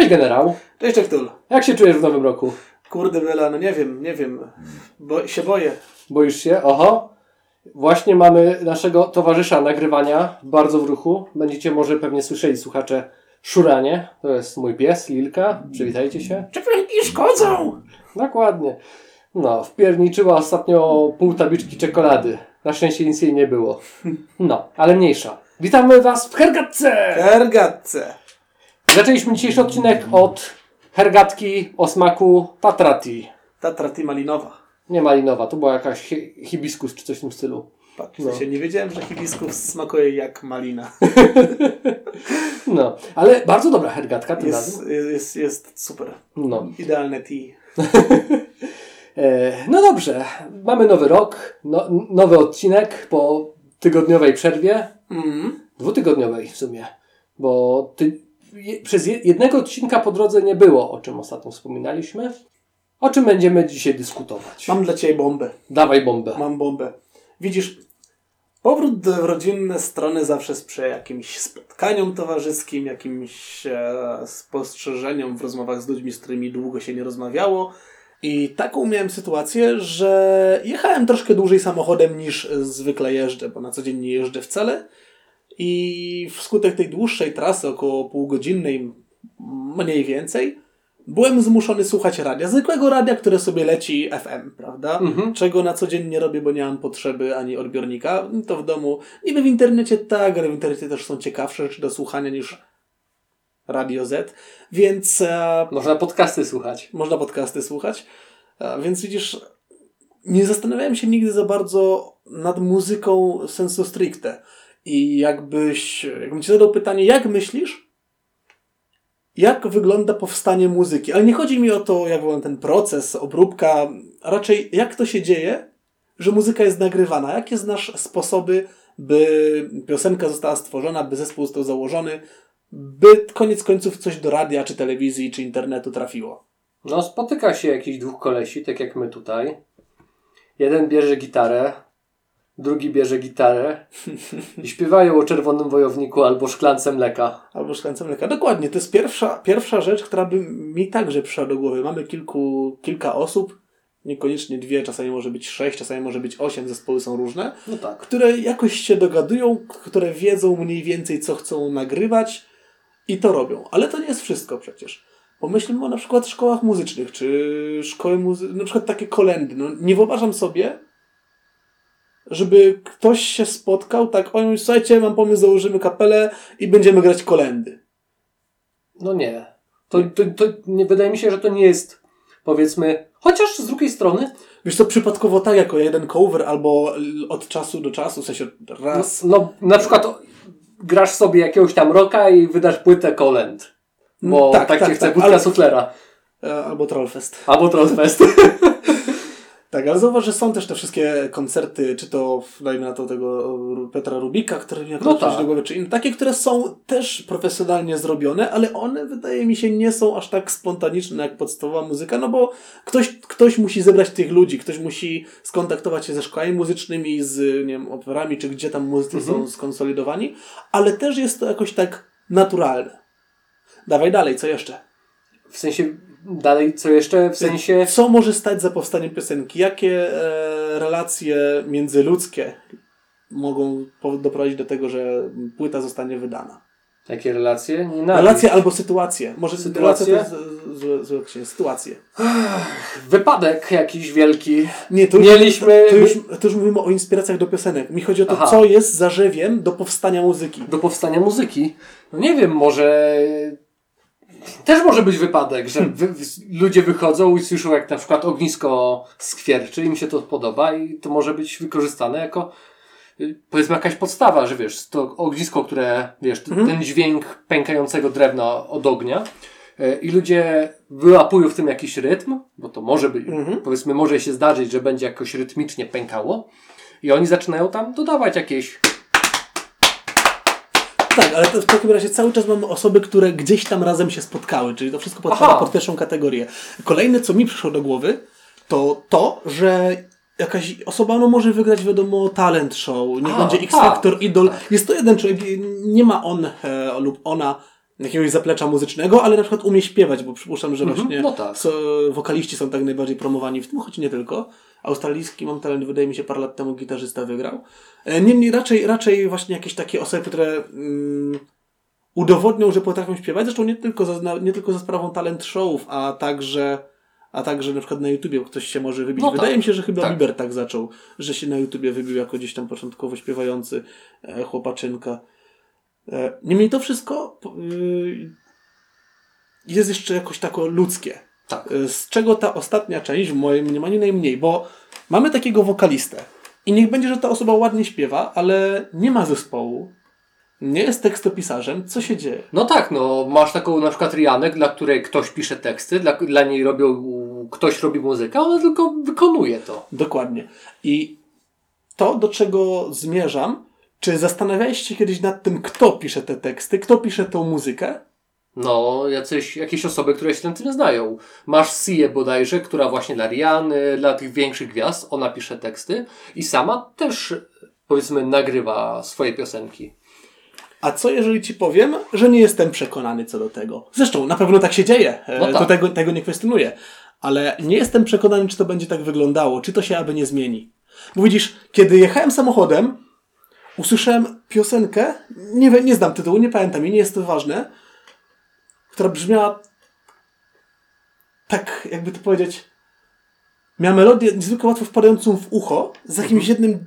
Cześć Generał. Cześć Czektul. Jak się czujesz w nowym roku? Kurde Bela, no nie wiem. Boję się. Boisz się? Oho. Właśnie mamy naszego towarzysza nagrywania, bardzo w ruchu. Będziecie może pewnie słyszeli, słuchacze, szuranie. To jest mój pies, Lilka. Przywitajcie się. Czekoliki szkodzą! Dokładnie. No, wpierniczyła ostatnio pół tabliczki czekolady. Na szczęście nic jej nie było. No, ale mniejsza. Witamy Was w HerrGadce! HerrGadce! Zaczęliśmy dzisiejszy odcinek od HerrGadki o smaku Tatra tea. Tatra tea malinowa. Nie malinowa, to była jakaś hibiskus czy coś w tym stylu. Patrz, no. Nie wiedziałem, że hibiskus smakuje jak malina. No, ale bardzo dobra HerrGadka tym razem. Jest super. No. Idealne tea. No dobrze, mamy nowy rok, nowy odcinek po tygodniowej przerwie, dwutygodniowej w sumie, bo przez jednego odcinka po drodze nie było, o czym ostatnio wspominaliśmy, o czym będziemy dzisiaj dyskutować. Mam dla Ciebie bombę. Dawaj bombę. Mam bombę. Widzisz, powrót w rodzinne strony zawsze sprzyja jakimś spotkaniom towarzyskim, jakimś spostrzeżeniom w rozmowach z ludźmi, z którymi długo się nie rozmawiało. I taką miałem sytuację, że jechałem troszkę dłużej samochodem niż zwykle jeżdżę, bo na co dzień nie jeżdżę wcale. I wskutek tej dłuższej trasy, około półgodzinnej mniej więcej, byłem zmuszony słuchać radia, zwykłego radia, które sobie leci FM, prawda? Mhm. Czego na co dzień nie robię, bo nie mam potrzeby ani odbiornika. To w domu, niby w internecie tak, ale w internecie też są ciekawsze rzeczy do słuchania niż Radio Z, więc... Można podcasty słuchać. Można podcasty słuchać. Więc widzisz, nie zastanawiałem się nigdy za bardzo nad muzyką sensu stricte. I jakbym Ci zadał pytanie, jak myślisz, jak wygląda powstanie muzyki? Ale nie chodzi mi o to, jak wygląda ten proces, obróbka, raczej jak to się dzieje, że muzyka jest nagrywana. Jakie znasz sposoby, by piosenka została stworzona, by zespół został założony, by koniec końców coś do radia, czy telewizji, czy internetu trafiło. No spotyka się jakichś dwóch kolesi, tak jak my tutaj. Jeden bierze gitarę, drugi bierze gitarę i śpiewają o Czerwonym Wojowniku albo Szklance Mleka. Albo Szklance Mleka, dokładnie. To jest pierwsza rzecz, która by mi także przyszła do głowy. Mamy kilka osób, niekoniecznie dwie, czasami może być 6, czasami może być 8, zespoły są różne, no tak. Które jakoś się dogadują, które wiedzą mniej więcej, co chcą nagrywać, i to robią. Ale to nie jest wszystko przecież. Pomyślmy o na przykład szkołach muzycznych, czy szkoły muzyczne, na przykład takie kolędy. No, nie wyobrażam sobie, żeby ktoś się spotkał, tak, o, słuchajcie, mam pomysł, założymy kapelę i będziemy grać kolędy. No nie. To nie. Wydaje mi się, że to nie jest, powiedzmy, chociaż z drugiej strony... Wiesz co, przypadkowo tak, jako jeden cover, albo od czasu do czasu, w sensie raz... No na przykład... Grasz sobie jakiegoś tam rocka i wydasz płytę kolęd. Bo tak chce Budka Suflera. Albo Trollfest. Tak, ale zauważ, że są też te wszystkie koncerty, czy to, dajmy na to, tego Piotra Rubika, który mi akurat przychodzi do głowy, czy inne. Takie, które są też profesjonalnie zrobione, ale one, wydaje mi się, nie są aż tak spontaniczne jak podstawowa muzyka, no bo ktoś musi zebrać tych ludzi, ktoś musi skontaktować się ze szkołami muzycznymi, z, nie wiem, operami, czy gdzie tam muzycy są skonsolidowani, ale też jest to jakoś tak naturalne. Dawaj dalej, co jeszcze? W sensie... Dalej, co jeszcze? W sensie... Co może stać za powstaniem piosenki? Jakie relacje międzyludzkie mogą doprowadzić do tego, że płyta zostanie wydana? Jakie relacje? Nienawiść. Relacje albo sytuacje. Może sytuacje? Sytuacje. Wypadek jakiś wielki. Nie, to już, mieliśmy... to już mówimy o inspiracjach do piosenek. Mi chodzi o to, co jest zarzewiem do powstania muzyki. Do powstania muzyki? No nie wiem, może... Też może być wypadek, że ludzie wychodzą i słyszą, jak na przykład ognisko skwierczy, im się to podoba i to może być wykorzystane jako, powiedzmy, jakaś podstawa, że wiesz, to ognisko, które, wiesz, ten dźwięk pękającego drewna od ognia i ludzie wyłapują w tym jakiś rytm, bo to może być, powiedzmy, może się zdarzyć, że będzie jakoś rytmicznie pękało i oni zaczynają tam dodawać jakieś... Tak, ale to w takim razie cały czas mamy osoby, które gdzieś tam razem się spotkały, czyli to wszystko podpada pod pierwszą kategorię. Kolejne, co mi przyszło do głowy, to, że jakaś osoba, no, może wygrać, wiadomo, talent show, niech będzie X Factor, Idol. Jest to jeden człowiek, nie ma on lub ona jakiegoś zaplecza muzycznego, ale na przykład umie śpiewać, bo przypuszczam, że właśnie no tak. Wokaliści są tak najbardziej promowani w tym, choć nie tylko. Australijski, mam talent, wydaje mi się, parę lat temu gitarzysta wygrał. Niemniej raczej właśnie jakieś takie osoby, które udowodnią, że potrafią śpiewać, zresztą nie tylko za sprawą talent showów, a także na przykład na YouTubie ktoś się może wybić. No wydaje mi się, że chyba Bieber tak zaczął, że się na YouTubie wybił jako gdzieś tam początkowo śpiewający chłopaczynka. Niemniej to wszystko jest jeszcze jakoś tako ludzkie. Tak. Z czego ta ostatnia część w moim mniemaniu najmniej, bo mamy takiego wokalistę i niech będzie, że ta osoba ładnie śpiewa, ale nie ma zespołu, nie jest tekstopisarzem, co się dzieje? No tak, no masz taką na przykład Rihanę, dla której ktoś pisze teksty, dla niej ktoś robi muzykę, a ona tylko wykonuje to. Dokładnie. I to, do czego zmierzam, czy zastanawiałeś się kiedyś nad tym, kto pisze te teksty, kto pisze tą muzykę? No, jakieś osoby, które się na tym znają. Masz Się bodajże, która właśnie dla Rihanny, dla tych większych gwiazd, ona pisze teksty i sama też, powiedzmy, nagrywa swoje piosenki. A co jeżeli ci powiem, że nie jestem przekonany co do tego? Zresztą na pewno tak się dzieje, no tak. To tego nie kwestionuję. Ale nie jestem przekonany, czy to będzie tak wyglądało, czy to się aby nie zmieni. Bo widzisz, kiedy jechałem samochodem, usłyszałem piosenkę, nie znam tytułu, nie pamiętam i nie jest to ważne, która brzmiała tak, jakby to powiedzieć, miała melodię niezwykle łatwo wpadającą w ucho z jakimś jednym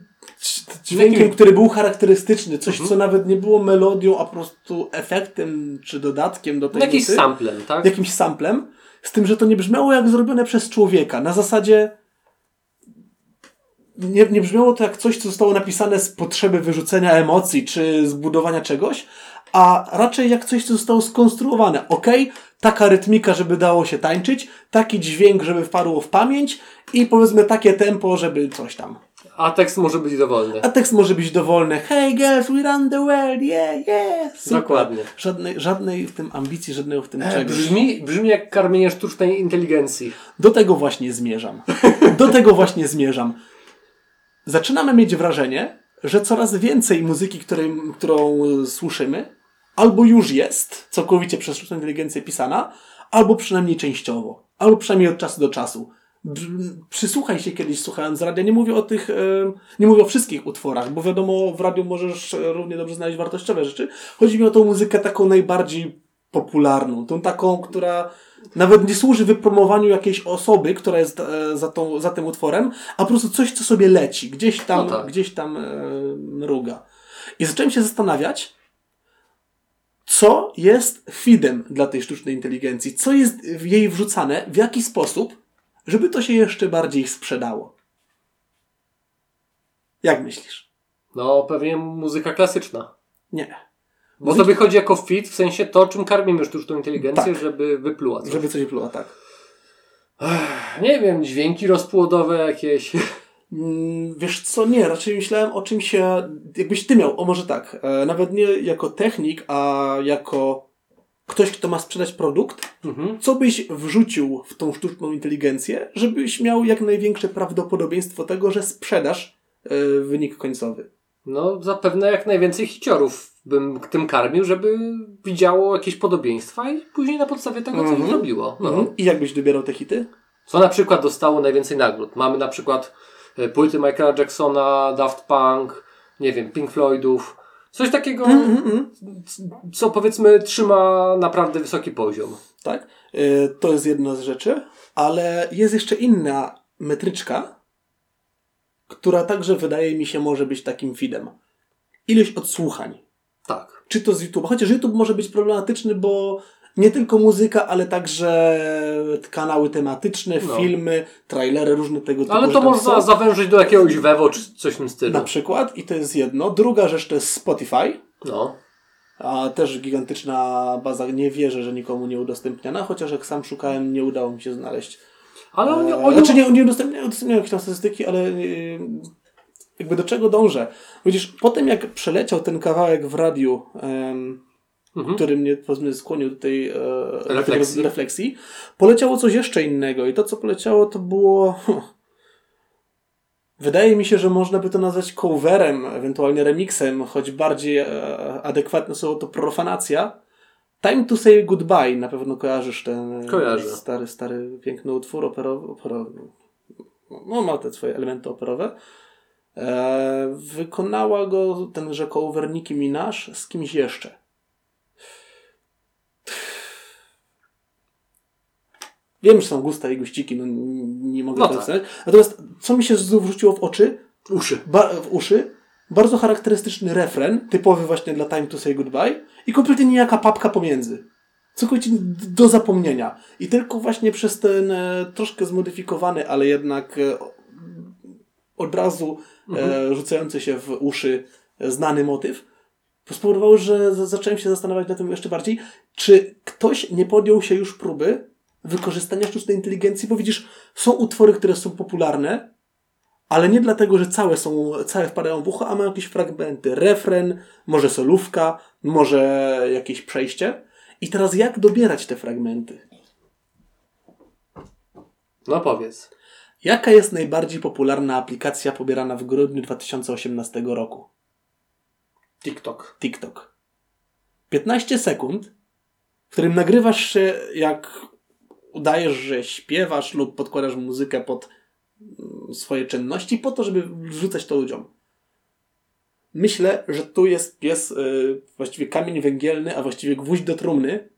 dźwiękiem, który był charakterystyczny, coś co nawet nie było melodią, a po prostu efektem czy dodatkiem do tej muzyki. Jakimś samplem, tak? Jakimś samplem, z tym, że to nie brzmiało jak zrobione przez człowieka. Na zasadzie nie brzmiało to jak coś, co zostało napisane z potrzeby wyrzucenia emocji czy zbudowania czegoś, a raczej jak coś, co zostało skonstruowane. Taka rytmika, żeby dało się tańczyć, taki dźwięk, żeby wpadło w pamięć i powiedzmy takie tempo, żeby coś tam. A tekst może być dowolny. Hey girls, we run the world, yeah, yeah. Super. Dokładnie. Żadnej w tym ambicji, żadnego w tym czegoś. Brzmi jak karmienie sztucznej inteligencji. Do tego właśnie zmierzam. Zaczynamy mieć wrażenie, że coraz więcej muzyki, którą słyszymy, albo już jest całkowicie przez sztuczną inteligencję pisana, albo przynajmniej częściowo, albo przynajmniej od czasu do czasu. Przysłuchaj się kiedyś, słuchając radia, nie mówię o wszystkich utworach, bo wiadomo, w radiu możesz równie dobrze znaleźć wartościowe rzeczy. Chodzi mi o tą muzykę taką najbardziej popularną, tą taką, która nawet nie służy wypromowaniu jakiejś osoby, która jest za tym utworem, a po prostu coś, co sobie leci, gdzieś tam mruga. I zacząłem się zastanawiać, co jest feedem dla tej sztucznej inteligencji, co jest w jej wrzucane, w jaki sposób, żeby to się jeszcze bardziej sprzedało. Jak myślisz? No, pewnie muzyka klasyczna. Nie. Bo tobie chodzi jako feed, w sensie to, czym karmimy sztuczną inteligencję, tak. Żeby wypluła coś. Żeby coś pluła, tak. Nie wiem, dźwięki rozpłodowe jakieś. Wiesz co, nie, raczej myślałem o czymś, jakbyś ty miał, może tak, nawet nie jako technik, a jako ktoś, kto ma sprzedać produkt, co byś wrzucił w tą sztuczną inteligencję, żebyś miał jak największe prawdopodobieństwo tego, że sprzedasz wynik końcowy. No, zapewne jak najwięcej hiciorów bym tym karmił, żeby widziało jakieś podobieństwa i później na podstawie tego coś zrobiło. No. I jakbyś dobierał te hity? Co na przykład dostało najwięcej nagród? Mamy na przykład płyty Michaela Jacksona, Daft Punk, nie wiem, Pink Floydów. Coś takiego, co powiedzmy trzyma naprawdę wysoki poziom. Tak, to jest jedna z rzeczy, ale jest jeszcze inna metryczka, która także wydaje mi się może być takim feedem. Ilość odsłuchań. Tak. Czy to z YouTube'a, chociaż YouTube może być problematyczny, bo nie tylko muzyka, ale także kanały tematyczne, filmy, trailery, różne tego typu. Ale to można zawężyć do jakiegoś Vevo czy coś w tym stylu. Na przykład, i to jest jedno. Druga rzecz to jest Spotify. No. A też gigantyczna baza. Nie wierzę, że nikomu nie udostępniana, chociaż jak sam szukałem, nie udało mi się znaleźć. Ale oni... Znaczy nie udostępniają jakieś tam statystyki, ale jakby do czego dążę? Widzisz, po tym jak przeleciał ten kawałek w radiu... który mnie skłonił do tej refleksji, poleciało coś jeszcze innego i to, co poleciało, to było wydaje mi się, że można by to nazwać coverem, ewentualnie remixem, choć bardziej adekwatne słowo to profanacja Time to say goodbye, na pewno kojarzysz ten stary, piękny utwór operowy. No, ma te swoje elementy operowe. Wykonała go tenże cover Nicky Minaj z kimś jeszcze. Wiem, że są gusta i guściki, no nie mogę tego oceniać. Natomiast co mi się wrzuciło w oczy? W uszy. Bardzo charakterystyczny refren, typowy właśnie dla Time to say goodbye i kompletnie niejaka papka pomiędzy. Całkowicie do zapomnienia. I tylko właśnie przez ten troszkę zmodyfikowany, ale jednak od razu rzucający się w uszy znany motyw spowodowało, że zacząłem się zastanawiać nad tym jeszcze bardziej, czy ktoś nie podjął się już próby wykorzystania sztucznej inteligencji, bo widzisz, są utwory, które są popularne, ale nie dlatego, że całe wpadają w ucho, a mają jakieś fragmenty, refren, może solówka, może jakieś przejście. I teraz jak dobierać te fragmenty? No powiedz. Jaka jest najbardziej popularna aplikacja pobierana w grudniu 2018 roku? TikTok. 15 sekund, w którym nagrywasz się, jak udajesz, że śpiewasz lub podkładasz muzykę pod swoje czynności po to, żeby wrzucać to ludziom. Myślę, że tu jest pies, właściwie kamień węgielny, a właściwie gwóźdź do trumny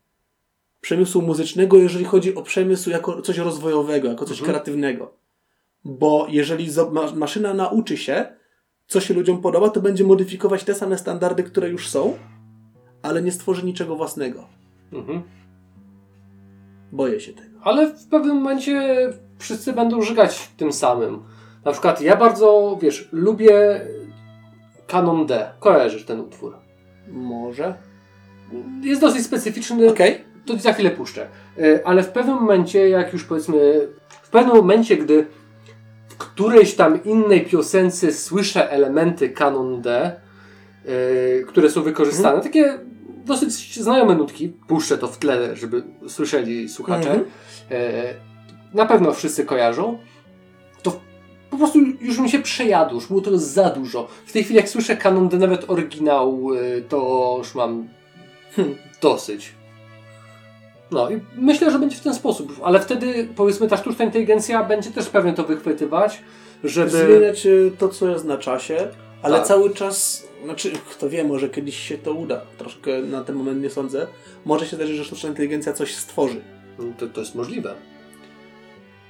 przemysłu muzycznego, jeżeli chodzi o przemysł jako coś rozwojowego, jako coś kreatywnego. Bo jeżeli maszyna nauczy się, co się ludziom podoba, to będzie modyfikować te same standardy, które już są, ale nie stworzy niczego własnego. Boję się tego. Ale w pewnym momencie wszyscy będą żygać tym samym. Na przykład ja bardzo, lubię Canon D. Kojarzysz ten utwór? Może. Jest dosyć specyficzny. Okej. To za chwilę puszczę. Ale w pewnym momencie, jak już powiedzmy, w pewnym momencie, gdy w którejś tam innej piosence słyszę elementy Canon D, które są wykorzystane, takie dosyć znajome nutki, puszczę to w tle, żeby słyszeli słuchacze, na pewno wszyscy kojarzą, to po prostu już mi się przejadło, już było to za dużo. W tej chwili jak słyszę Canon D, nawet oryginał, to już mam dosyć. No i myślę, że będzie w ten sposób, ale wtedy powiedzmy ta sztuczna inteligencja będzie też pewnie to wychwytywać, żeby... Zmieniać to, co jest na czasie, ale cały czas, kto wie, może kiedyś się to uda, troszkę na ten moment nie sądzę, może się zdarzyć, że sztuczna inteligencja coś stworzy. To jest możliwe.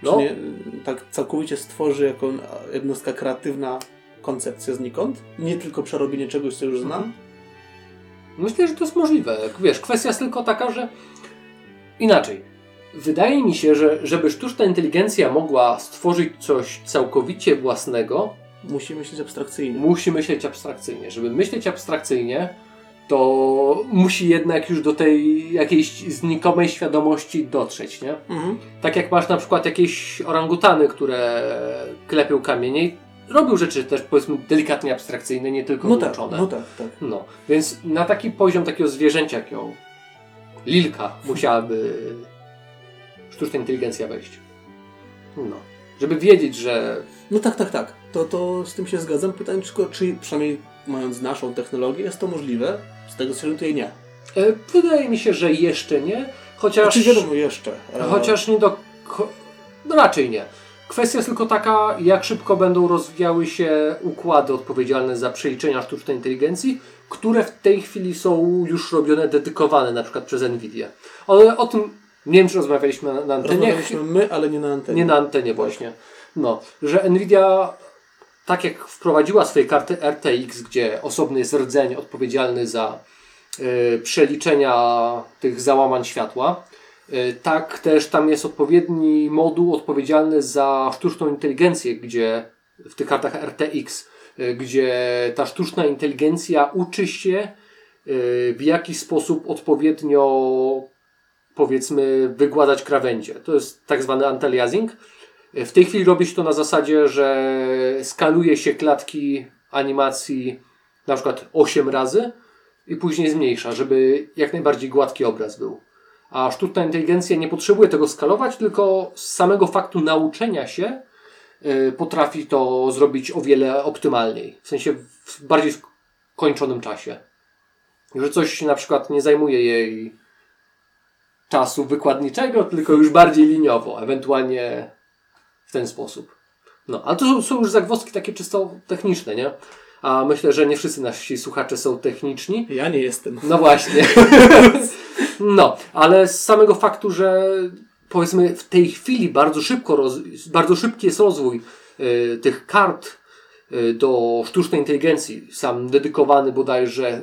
No. Nie, tak całkowicie stworzy jako jednostka kreatywna koncepcję znikąd, nie tylko przerobienie czegoś, co już znam. Myślę, że to jest możliwe. Kwestia jest tylko taka, że inaczej. Wydaje mi się, że żeby sztuczna inteligencja mogła stworzyć coś całkowicie własnego, musi myśleć abstrakcyjnie. Żeby myśleć abstrakcyjnie, to musi jednak już do tej jakiejś znikomej świadomości dotrzeć, nie? Tak jak masz na przykład jakieś orangutany, które klepią kamienie i robią rzeczy też powiedzmy delikatnie abstrakcyjne, nie tylko włączone. No tak. No, więc na taki poziom takiego zwierzęcia, jak ją Lilka musiałaby sztuczna inteligencja wejść. No. Żeby wiedzieć, że... No tak. To z tym się zgadzam. Pytanie tylko, czy przynajmniej mając naszą technologię, jest to możliwe? Z tego co tutaj nie. Wydaje mi się, że jeszcze nie. Chociaż... Znaczy wiadomo, jeszcze. Ale... Chociaż nie do... No raczej nie. Kwestia jest tylko taka, jak szybko będą rozwijały się układy odpowiedzialne za przeliczenia sztucznej inteligencji, które w tej chwili są już robione, dedykowane na przykład przez Nvidię. Ale o tym nie wiem, czy rozmawialiśmy na antenie. Rozmawialiśmy my, ale nie na antenie. Nie na antenie właśnie. No, że Nvidia tak jak wprowadziła swoje karty RTX, gdzie osobny jest rdzeń odpowiedzialny za przeliczenia tych załamań światła, tak też tam jest odpowiedni moduł odpowiedzialny za sztuczną inteligencję, gdzie w tych kartach RTX, gdzie ta sztuczna inteligencja uczy się w jaki sposób odpowiednio powiedzmy wygładzać krawędzie. To jest tak zwany anti-aliasing. W tej chwili robi się to na zasadzie, że skaluje się klatki animacji na przykład 8 razy i później zmniejsza, żeby jak najbardziej gładki obraz był. A sztuczna inteligencja nie potrzebuje tego skalować, tylko z samego faktu nauczenia się potrafi to zrobić o wiele optymalniej. W sensie w bardziej skończonym czasie. Że coś na przykład nie zajmuje jej czasu wykładniczego, tylko już bardziej liniowo, ewentualnie w ten sposób. No, ale to są już zagwozdki takie czysto techniczne, nie? A myślę, że nie wszyscy nasi słuchacze są techniczni. Ja nie jestem. No właśnie. No, ale z samego faktu, że powiedzmy w tej chwili bardzo szybki jest rozwój tych kart do sztucznej inteligencji. Sam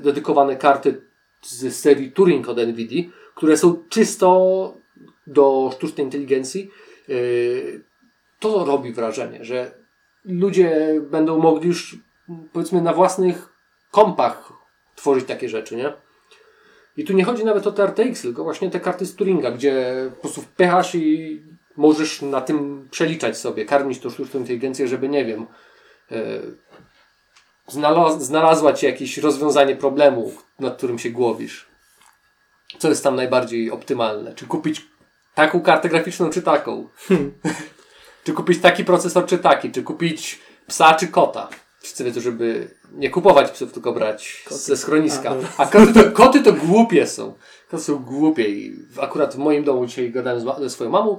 dedykowane karty z serii Turing od Nvidii, które są czysto do sztucznej inteligencji. To robi wrażenie, że ludzie będą mogli już powiedzmy na własnych kompach tworzyć takie rzeczy, nie? I tu nie chodzi nawet o te RTX, tylko właśnie te karty z Turinga, gdzie po prostu wpychasz i możesz na tym przeliczać sobie, karmić tą sztuczną inteligencję, żeby, nie wiem, znalazła Ci jakieś rozwiązanie problemu, nad którym się głowisz. Co jest tam najbardziej optymalne? Czy kupić taką kartę graficzną, czy taką? Czy kupić taki procesor, czy taki? Czy kupić psa, czy kota? Wszyscy wiedzą, żeby nie kupować psów, tylko brać koty ze schroniska. A koty to głupie są. Koty są głupie. I akurat w moim domu, dzisiaj gadałem ze swoją mamą,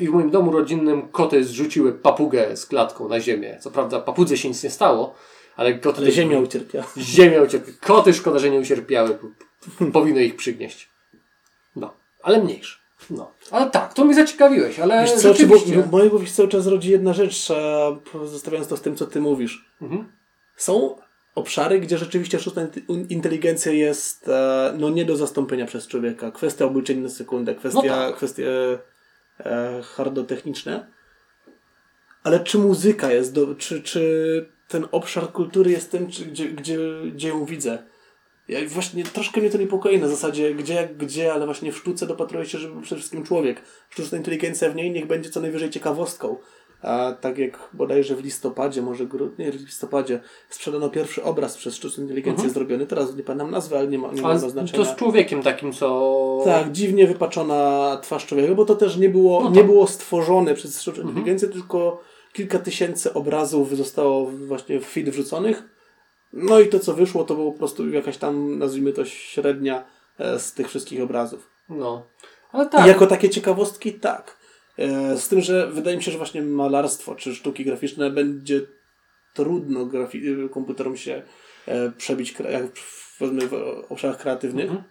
i w moim domu rodzinnym koty zrzuciły papugę z klatką na ziemię. Co prawda papudze się nic nie stało, ale koty... Ale ziemia ucierpiała. Ziemia ucierpiała. Koty szkoda, że nie ucierpiały. Powinno ich przygnieść. No, ale mniejsze. No, ale tak, to mnie zaciekawiłeś, ale wiesz co, rzeczywiście... W mojej głowie cały czas rodzi jedna rzecz, zostawiając to z tym, co ty mówisz. Mhm. Są obszary, gdzie rzeczywiście sztuczna inteligencja jest nie do zastąpienia przez człowieka. Kwestia obliczeń na sekundę, kwestie hardotechniczne. Ale czy muzyka jest, czy ten obszar kultury jest tym, gdzie ją widzę? Ja właśnie troszkę mnie to niepokoi na zasadzie gdzie, ale właśnie w sztuce dopatruję się, żeby przede wszystkim człowiek. Sztuczna inteligencja w niej niech będzie co najwyżej ciekawostką. A tak jak bodajże w listopadzie, może grudniu, sprzedano pierwszy obraz przez sztuczną inteligencję zrobiony. Teraz nie pamiętam nazwy, ale nie ma znaczenia. To z człowiekiem takim, co... Tak, dziwnie wypaczona twarz człowieka, bo to też nie było stworzone przez sztuczną inteligencję, tylko kilka tysięcy obrazów zostało właśnie w feed wrzuconych. No i to, co wyszło, to było po prostu jakaś tam, nazwijmy to, średnia z tych wszystkich obrazów. No, ale tak. I jako takie ciekawostki, tak. Z tym, że wydaje mi się, że właśnie malarstwo czy sztuki graficzne będzie trudno komputerom się przebić w obszarach kreatywnych. Mhm.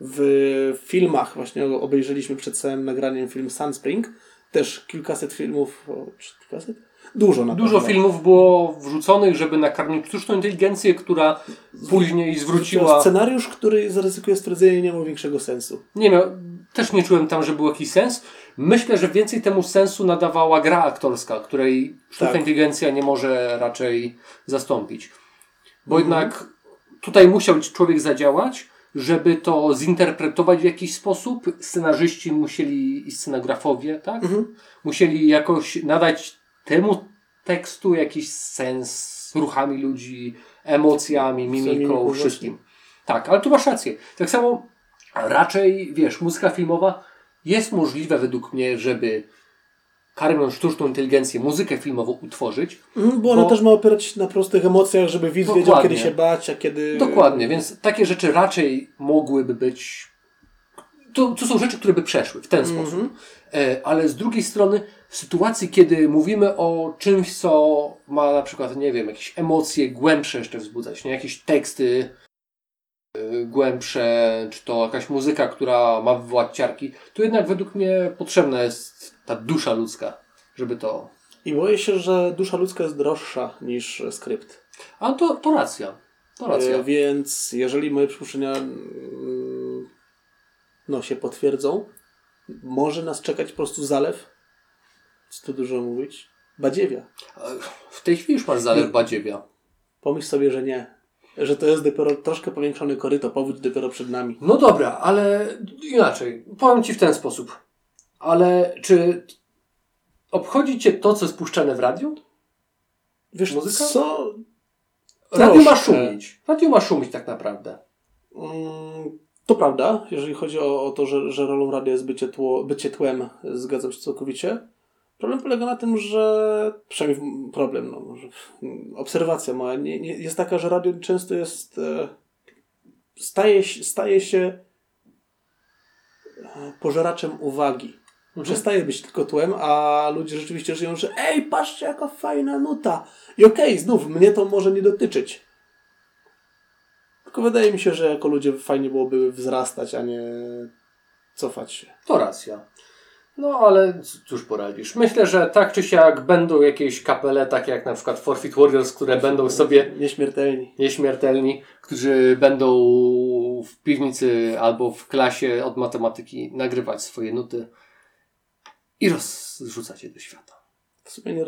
W filmach właśnie obejrzeliśmy przed samym nagraniem film Sunspring. Też kilkaset filmów... Dużo filmów było wrzuconych, żeby nakarmić sztuczną inteligencję, która później zwróciła... Scenariusz, który zaryzykuje stwierdzenie, nie miał większego sensu. Nie miał. Też nie czułem tam, że był jakiś sens. Myślę, że więcej temu sensu nadawała gra aktorska, której sztuczna inteligencja nie może raczej zastąpić. Bo jednak tutaj musiał człowiek zadziałać, żeby to zinterpretować w jakiś sposób. Scenarzyści musieli i scenografowie, tak? Musieli jakoś nadać temu tekstu jakiś sens ruchami ludzi, emocjami, mimiką, wszystkim. Tak, ale tu masz rację. Tak samo raczej, wiesz, muzyka filmowa jest możliwe według mnie, żeby karmiąc sztuczną inteligencję muzykę filmową utworzyć. Bo ona też ma opierać na prostych emocjach, żeby widz wiedział, kiedy się bać, a kiedy... Dokładnie, więc takie rzeczy raczej mogłyby być... To są rzeczy, które by przeszły w ten sposób. Ale z drugiej strony w sytuacji, kiedy mówimy o czymś, co ma na przykład, nie wiem, jakieś emocje głębsze jeszcze wzbudzać, nie? Jakieś teksty głębsze, czy to jakaś muzyka, która ma wywołać ciarki, to jednak według mnie potrzebna jest ta dusza ludzka, żeby to... I boję się, że dusza ludzka jest droższa niż skrypt. A to racja. To racja. Więc jeżeli moje przypuszczenia się potwierdzą, może nas czekać po prostu zalew, co tu dużo mówić, badziewia. W tej chwili już masz zalew badziewia. Pomyśl sobie, że nie. Że to jest dopiero troszkę powiększony koryto, powódź dopiero przed nami. No dobra, ale inaczej. Powiem Ci w ten sposób. Ale czy obchodzi Cię to, co jest puszczane w radiu? Wiesz, muzyka? Co? Radio ma szumić. Radio ma szumić tak naprawdę. To prawda, jeżeli chodzi o to, że rolą radia jest bycie tłem, zgadzam się całkowicie. Problem polega na tym, że... Przynajmniej problem, obserwacja moja jest taka, że radio często jest... staje się pożeraczem uwagi. Przestaje być tylko tłem, a ludzie rzeczywiście żyją, że ej, patrzcie, jaka fajna nuta. I okej, znów mnie to może nie dotyczyć. Tylko wydaje mi się, że jako ludzie fajnie byłoby wzrastać, a nie cofać się. To racja. No ale cóż poradzisz. Myślę, że tak czy siak będą jakieś kapele, takie jak na przykład Forfeit Warriors, które będą sobie... Nieśmiertelni, którzy będą w piwnicy albo w klasie od matematyki nagrywać swoje nuty i rozrzucać je do świata. W sumie nie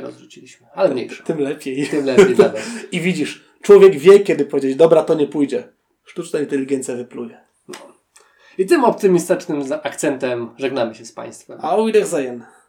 rozrzuciliśmy. Ale mniejsza. Tym lepiej. Dla nas. I widzisz, człowiek wie, kiedy powiedzieć, dobra, to nie pójdzie. Sztuczna inteligencja wypluje. No. I tym optymistycznym akcentem żegnamy się z Państwem. Auf Wiedersehen.